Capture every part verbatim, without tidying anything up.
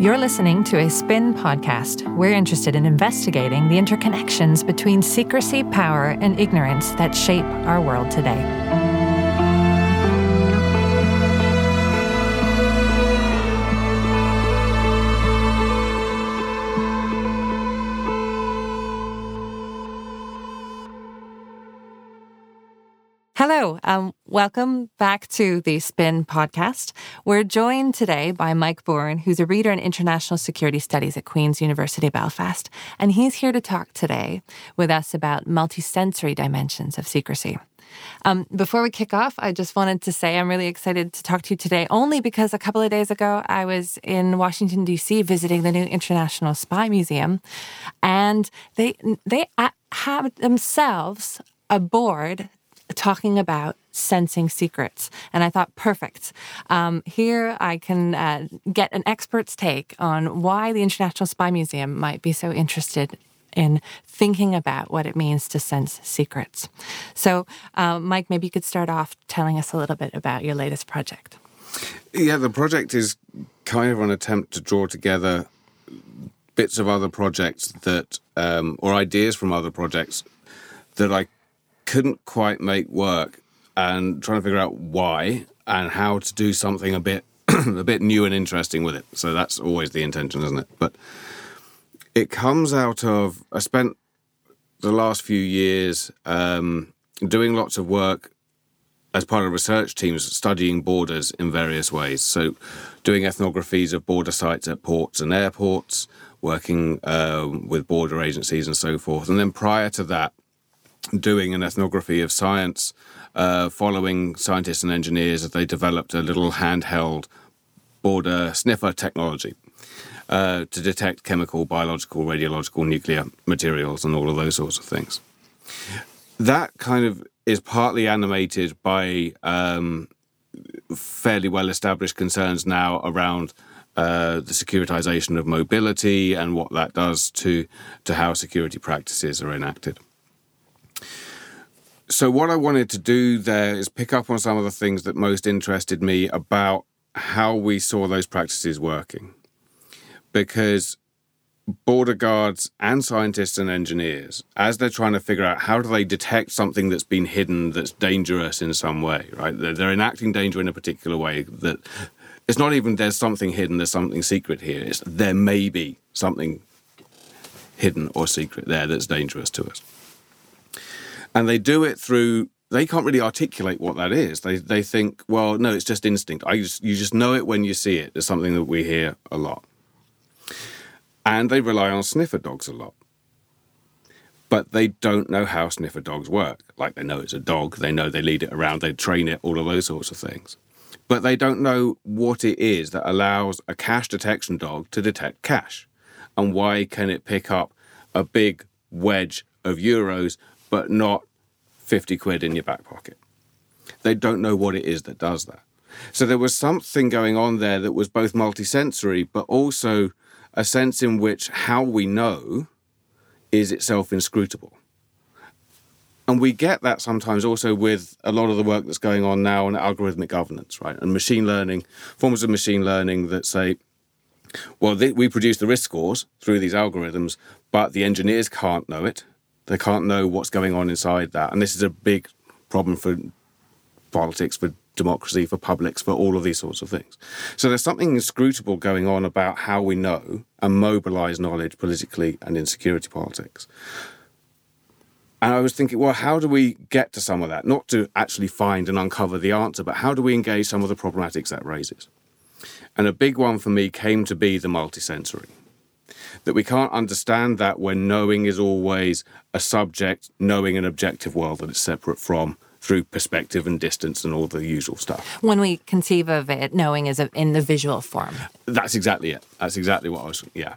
You're listening to a SPIN podcast. We're interested in investigating the interconnections between secrecy, power, and ignorance that shape our world today. Hello, um, welcome back to the SPIN podcast. We're joined today by Mike Bourne, who's a reader in international security studies at Queen's University Belfast, and he's here to talk today with us about multisensory dimensions of secrecy. Um, before we kick off, I just wanted to say I'm really excited to talk to you today, only because a couple of days ago I was in Washington, D C visiting the new International Spy Museum, and they they have themselves a board talking about sensing secrets. And I thought, perfect. Um, here I can uh, get an expert's take on why the International Spy Museum might be so interested in thinking about what it means to sense secrets. So, uh, Mike, maybe you could start off telling us a little bit about your latest project. Yeah, the project is kind of an attempt to draw together bits of other projects that, um, or ideas from other projects that I couldn't quite make work, and trying to figure out why and how to do something a bit a bit new and interesting with it. So that's always the intention, isn't it? But it comes out of, I spent the last few years um, doing lots of work as part of research teams studying borders in various ways. So doing ethnographies of border sites at ports and airports, working uh, with border agencies and so forth. And then prior to that, doing an ethnography of science, uh, following scientists and engineers as they developed a little handheld border sniffer technology uh, to detect chemical, biological, radiological, nuclear materials and all of those sorts of things. That kind of is partly animated by um, fairly well-established concerns now around Uh, the securitization of mobility and what that does to, to how security practices are enacted. So what I wanted to do there is pick up on some of the things that most interested me about how we saw those practices working. Because border guards and scientists and engineers, as they're trying to figure out how do they detect something that's been hidden that's dangerous in some way, right? They're, they're enacting danger in a particular way that it's not even there's something hidden, there's something secret here. It's there may be something hidden or secret there that's dangerous to us. And they do it through, they can't really articulate what that is. They they think, well, no, it's just instinct. I just, you just know it when you see it. It's something that we hear a lot. And they rely on sniffer dogs a lot. But they don't know how sniffer dogs work. Like, they know it's a dog. They know they lead it around. They train it, all of those sorts of things. But they don't know what it is that allows a cash detection dog to detect cash. And why can it pick up a big wedge of euros but not fifty quid in your back pocket? They don't know what it is that does that. So there was something going on there that was both multisensory, but also a sense in which how we know is itself inscrutable. And we get that sometimes also with a lot of the work that's going on now on algorithmic governance, right? And machine learning, forms of machine learning that say, well, they, we produce the risk scores through these algorithms, but the engineers can't know it. They can't know what's going on inside that. And this is a big problem for politics, for democracy, for publics, for all of these sorts of things. So there's something inscrutable going on about how we know and mobilise knowledge politically and in security politics. And I was thinking, well, how do we get to some of that? Not to actually find and uncover the answer, but how do we engage some of the problematics that raises? And a big one for me came to be the multisensory. That we can't understand that when knowing is always a subject, knowing an objective world that it's separate from through perspective and distance and all the usual stuff. When we conceive of it, knowing is in the visual form. That's exactly it. That's exactly what I was, yeah.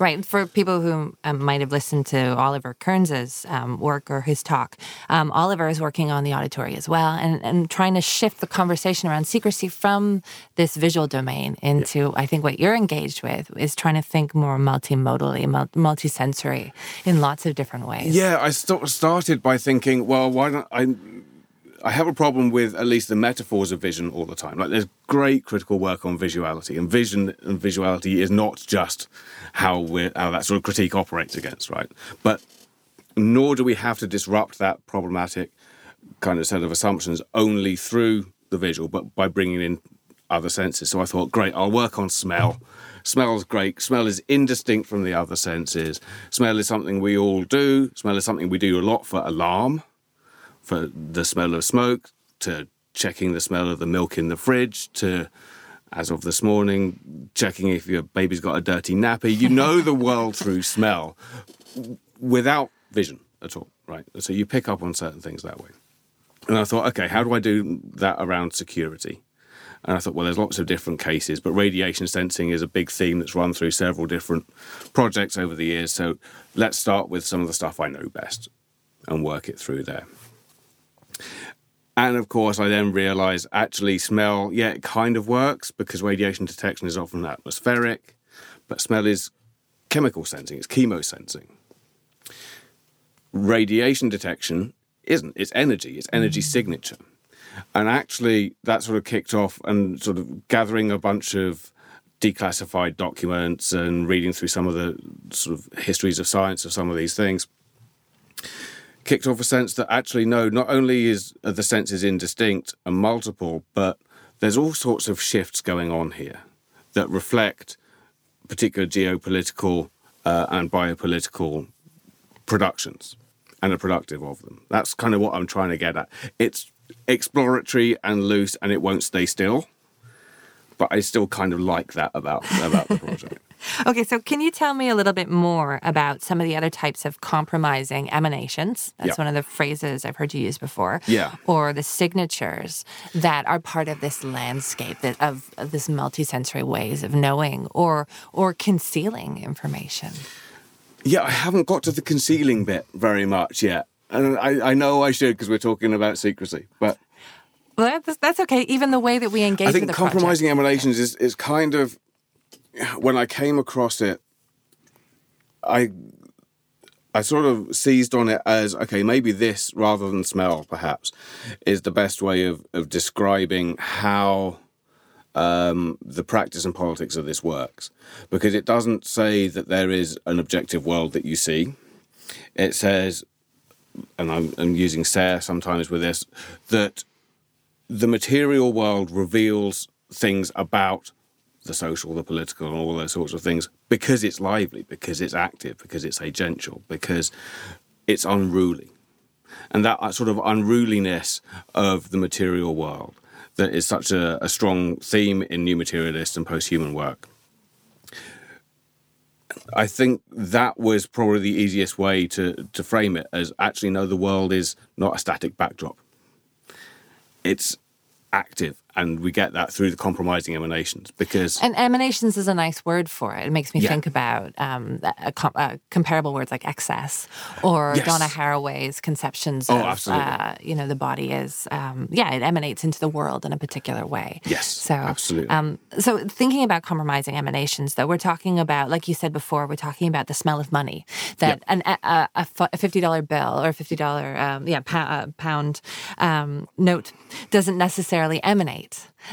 Right. For people who um, might have listened to Oliver Kearns' um, work or his talk, um, Oliver is working on the auditory as well and, and trying to shift the conversation around secrecy from this visual domain into, yeah. I think what you're engaged with is trying to think more multimodally, multisensory in lots of different ways. Yeah, I st- started by thinking, well, why don't I... I have a problem with at least the metaphors of vision all the time. Like, there's great critical work on visuality, and vision and visuality is not just how we're, how that sort of critique operates against, right? But nor do we have to disrupt that problematic kind of set of assumptions only through the visual, but by bringing in other senses. So I thought, great, I'll work on smell. Smell's great. Smell is indistinct from the other senses. Smell is something we all do. Smell is something we do a lot for alarm, for the smell of smoke, to checking the smell of the milk in the fridge, to, as of this morning, checking if your baby's got a dirty nappy. You know the world through smell without vision at all, right? So you pick up on certain things that way. And I thought, okay, how do I do that around security? And I thought, well, there's lots of different cases, but radiation sensing is a big theme that's run through several different projects over the years. So let's start with some of the stuff I know best and work it through there. And, of course, I then realised, actually, smell, yeah, it kind of works because radiation detection is often atmospheric, but smell is chemical sensing, it's chemosensing. Radiation detection isn't, it's energy, it's energy signature. And actually, that sort of kicked off and sort of gathering a bunch of declassified documents and reading through some of the sort of histories of science of some of these things, kicked off a sense that actually, no, not only is the senses indistinct and multiple, but there's all sorts of shifts going on here that reflect particular geopolitical uh, and biopolitical productions and are productive of them. That's kind of what I'm trying to get at. It's exploratory and loose, and it won't stay still, but I still kind of like that about about the project. Okay, so can you tell me a little bit more about some of the other types of compromising emanations? That's yeah. one of the phrases I've heard you use before. Yeah. Or the signatures that are part of this landscape that, of, of this multisensory ways of knowing or or concealing information. Yeah, I haven't got to the concealing bit very much yet. And I, I know I should because we're talking about secrecy, but... Well, that's, that's okay. Even the way that we engage with the I think compromising project. Emanations is, is kind of... When I came across it, I I sort of seized on it as, okay, maybe this, rather than smell, perhaps, is the best way of, of describing how um, the practice and politics of this works. Because it doesn't say that there is an objective world that you see. It says... and I'm, I'm using "say" sometimes with this, that the material world reveals things about the social, the political, and all those sorts of things because it's lively, because it's active, because it's agential, because it's unruly. And that sort of unruliness of the material world that is such a, a strong theme in new materialist and post-human work. I think that was probably the easiest way to, to frame it as actually, no, the world is not a static backdrop. It's active, and we get that through the compromising emanations because... And emanations is a nice word for it. It makes me yeah. think about um, a, a, a comparable words like excess or yes. Donna Haraway's conceptions oh, of, absolutely. Uh, you know, the body is... Um, yeah, it emanates into the world in a particular way. Yes, so, absolutely. Um, so thinking about compromising emanations, though, we're talking about, like you said before, we're talking about the smell of money, that yep. an, a, a fifty dollar bill or a fifty dollar um, yeah, pa- uh, pound um, note doesn't necessarily emanate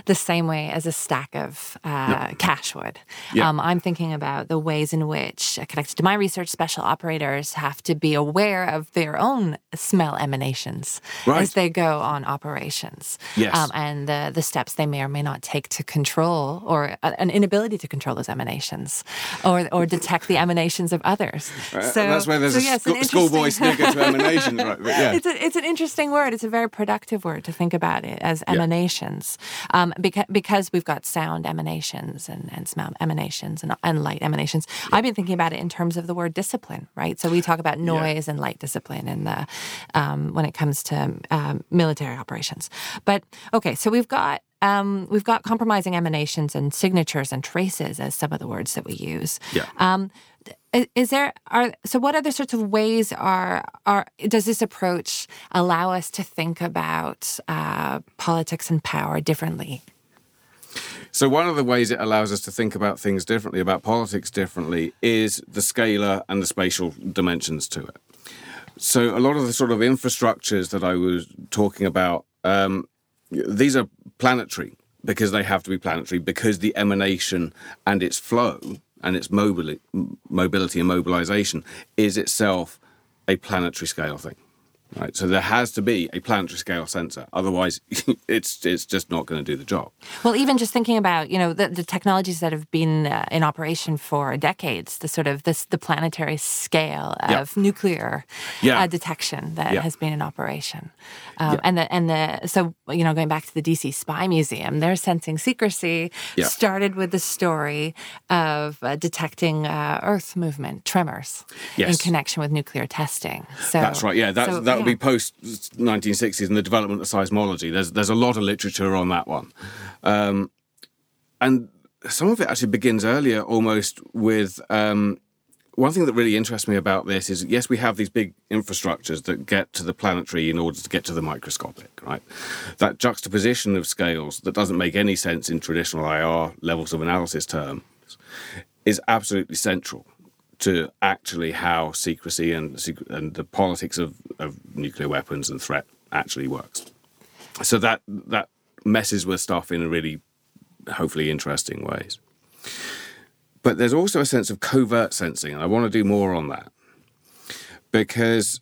the same way as a stack of uh, no. cash would. Yeah. Um, I'm thinking about the ways in which, uh, connected to my research, special operators have to be aware of their own smell emanations right. as they go on operations. Yes. Um, and the, the steps they may or may not take to control or uh, an inability to control those emanations or or detect the emanations of others. Right. So and that's where there's so, a yeah, sc- schoolboy snigger to emanations. Right? But, yeah. it's, a, it's an interesting word. It's a very productive word to think about it as emanations. Yeah. Um, because, because we've got sound emanations and, and smell emanations and, and light emanations. Yeah. I've been thinking about it in terms of the word discipline, right? So we talk about noise yeah. and light discipline in the um, when it comes to um, military operations. But okay, so we've got um, we've got compromising emanations and signatures and traces as some of the words that we use. Yeah. Um, Is there are so? What other sorts of ways are are does this approach allow us to think about uh, politics and power differently? So one of the ways it allows us to think about things differently, about politics differently, is the scalar and the spatial dimensions to it. So a lot of the sort of infrastructures that I was talking about um, these are planetary because they have to be planetary, because the emanation and its flow and its mobili- mobility and mobilization is itself a planetary scale thing. Right, so there has to be a planetary scale sensor, otherwise it's it's just not going to do the job. Well, even just thinking about, you know, the, the technologies that have been uh, in operation for decades, the sort of this the planetary scale of yeah. nuclear yeah. Uh, detection that yeah. has been in operation, um, yeah. and the and the so you know going back to the D C Spy Museum, their sensing secrecy yeah. started with the story of uh, detecting uh, Earth movement tremors yes. in connection with nuclear testing. So that's right. Yeah, that's, so, that. Would be post nineteen sixties and the development of seismology. There's there's a lot of literature on that one, um, and some of it actually begins earlier, almost with um, one thing that really interests me about this is yes, we have these big infrastructures that get to the planetary in order to get to the microscopic, right? That juxtaposition of scales that doesn't make any sense in traditional I R levels of analysis terms is absolutely central to actually how secrecy and and the politics of, of nuclear weapons and threat actually works. So that that messes with stuff in a really, hopefully, interesting ways. But there's also a sense of covert sensing, and I want to do more on that, because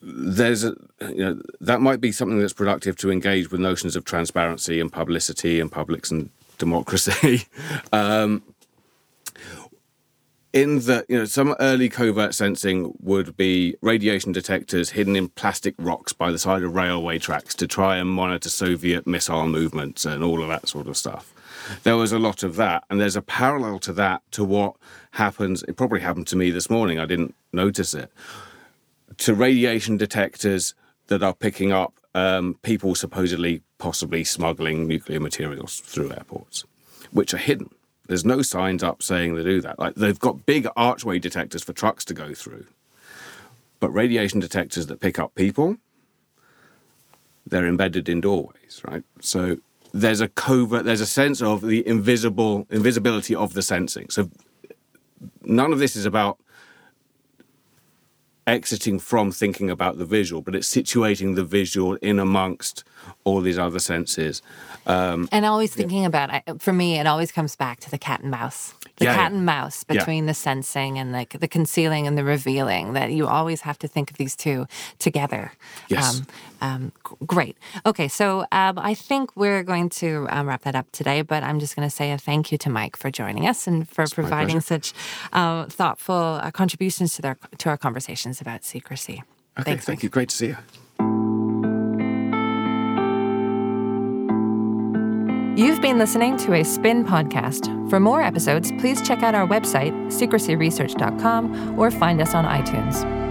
there's a, you know, that might be something that's productive to engage with notions of transparency and publicity and publics and democracy. um, In the, you know, some early covert sensing would be radiation detectors hidden in plastic rocks by the side of railway tracks to try and monitor Soviet missile movements and all of that sort of stuff. There was a lot of that, and there's a parallel to that to what happens, it probably happened to me this morning, I didn't notice it, to radiation detectors that are picking up um, people supposedly possibly smuggling nuclear materials through airports, which are hidden. There's no signs up saying they do that. Like, they've got big archway detectors for trucks to go through. But radiation detectors that pick up people, they're embedded in doorways, right? So there's a covert, there's a sense of the invisible, invisibility of the sensing. So none of this is about exiting from thinking about the visual, but it's situating the visual in amongst all these other senses. Um, and always thinking yeah. about, for me, it always comes back to the cat and mouse. The yeah, cat yeah. and mouse between yeah. the sensing and the, the concealing and the revealing, that you always have to think of these two together. Yes. Um, um, great. Okay, so um, I think we're going to um, wrap that up today, but I'm just going to say a thank you to Mike for joining us and for it's providing such uh, thoughtful uh, contributions to, their, to our conversations about secrecy. Okay, Thanks, thank Mike. you. Great to see you. You've been listening to a SPIN podcast. For more episodes, please check out our website, secrecy research dot com, or find us on iTunes.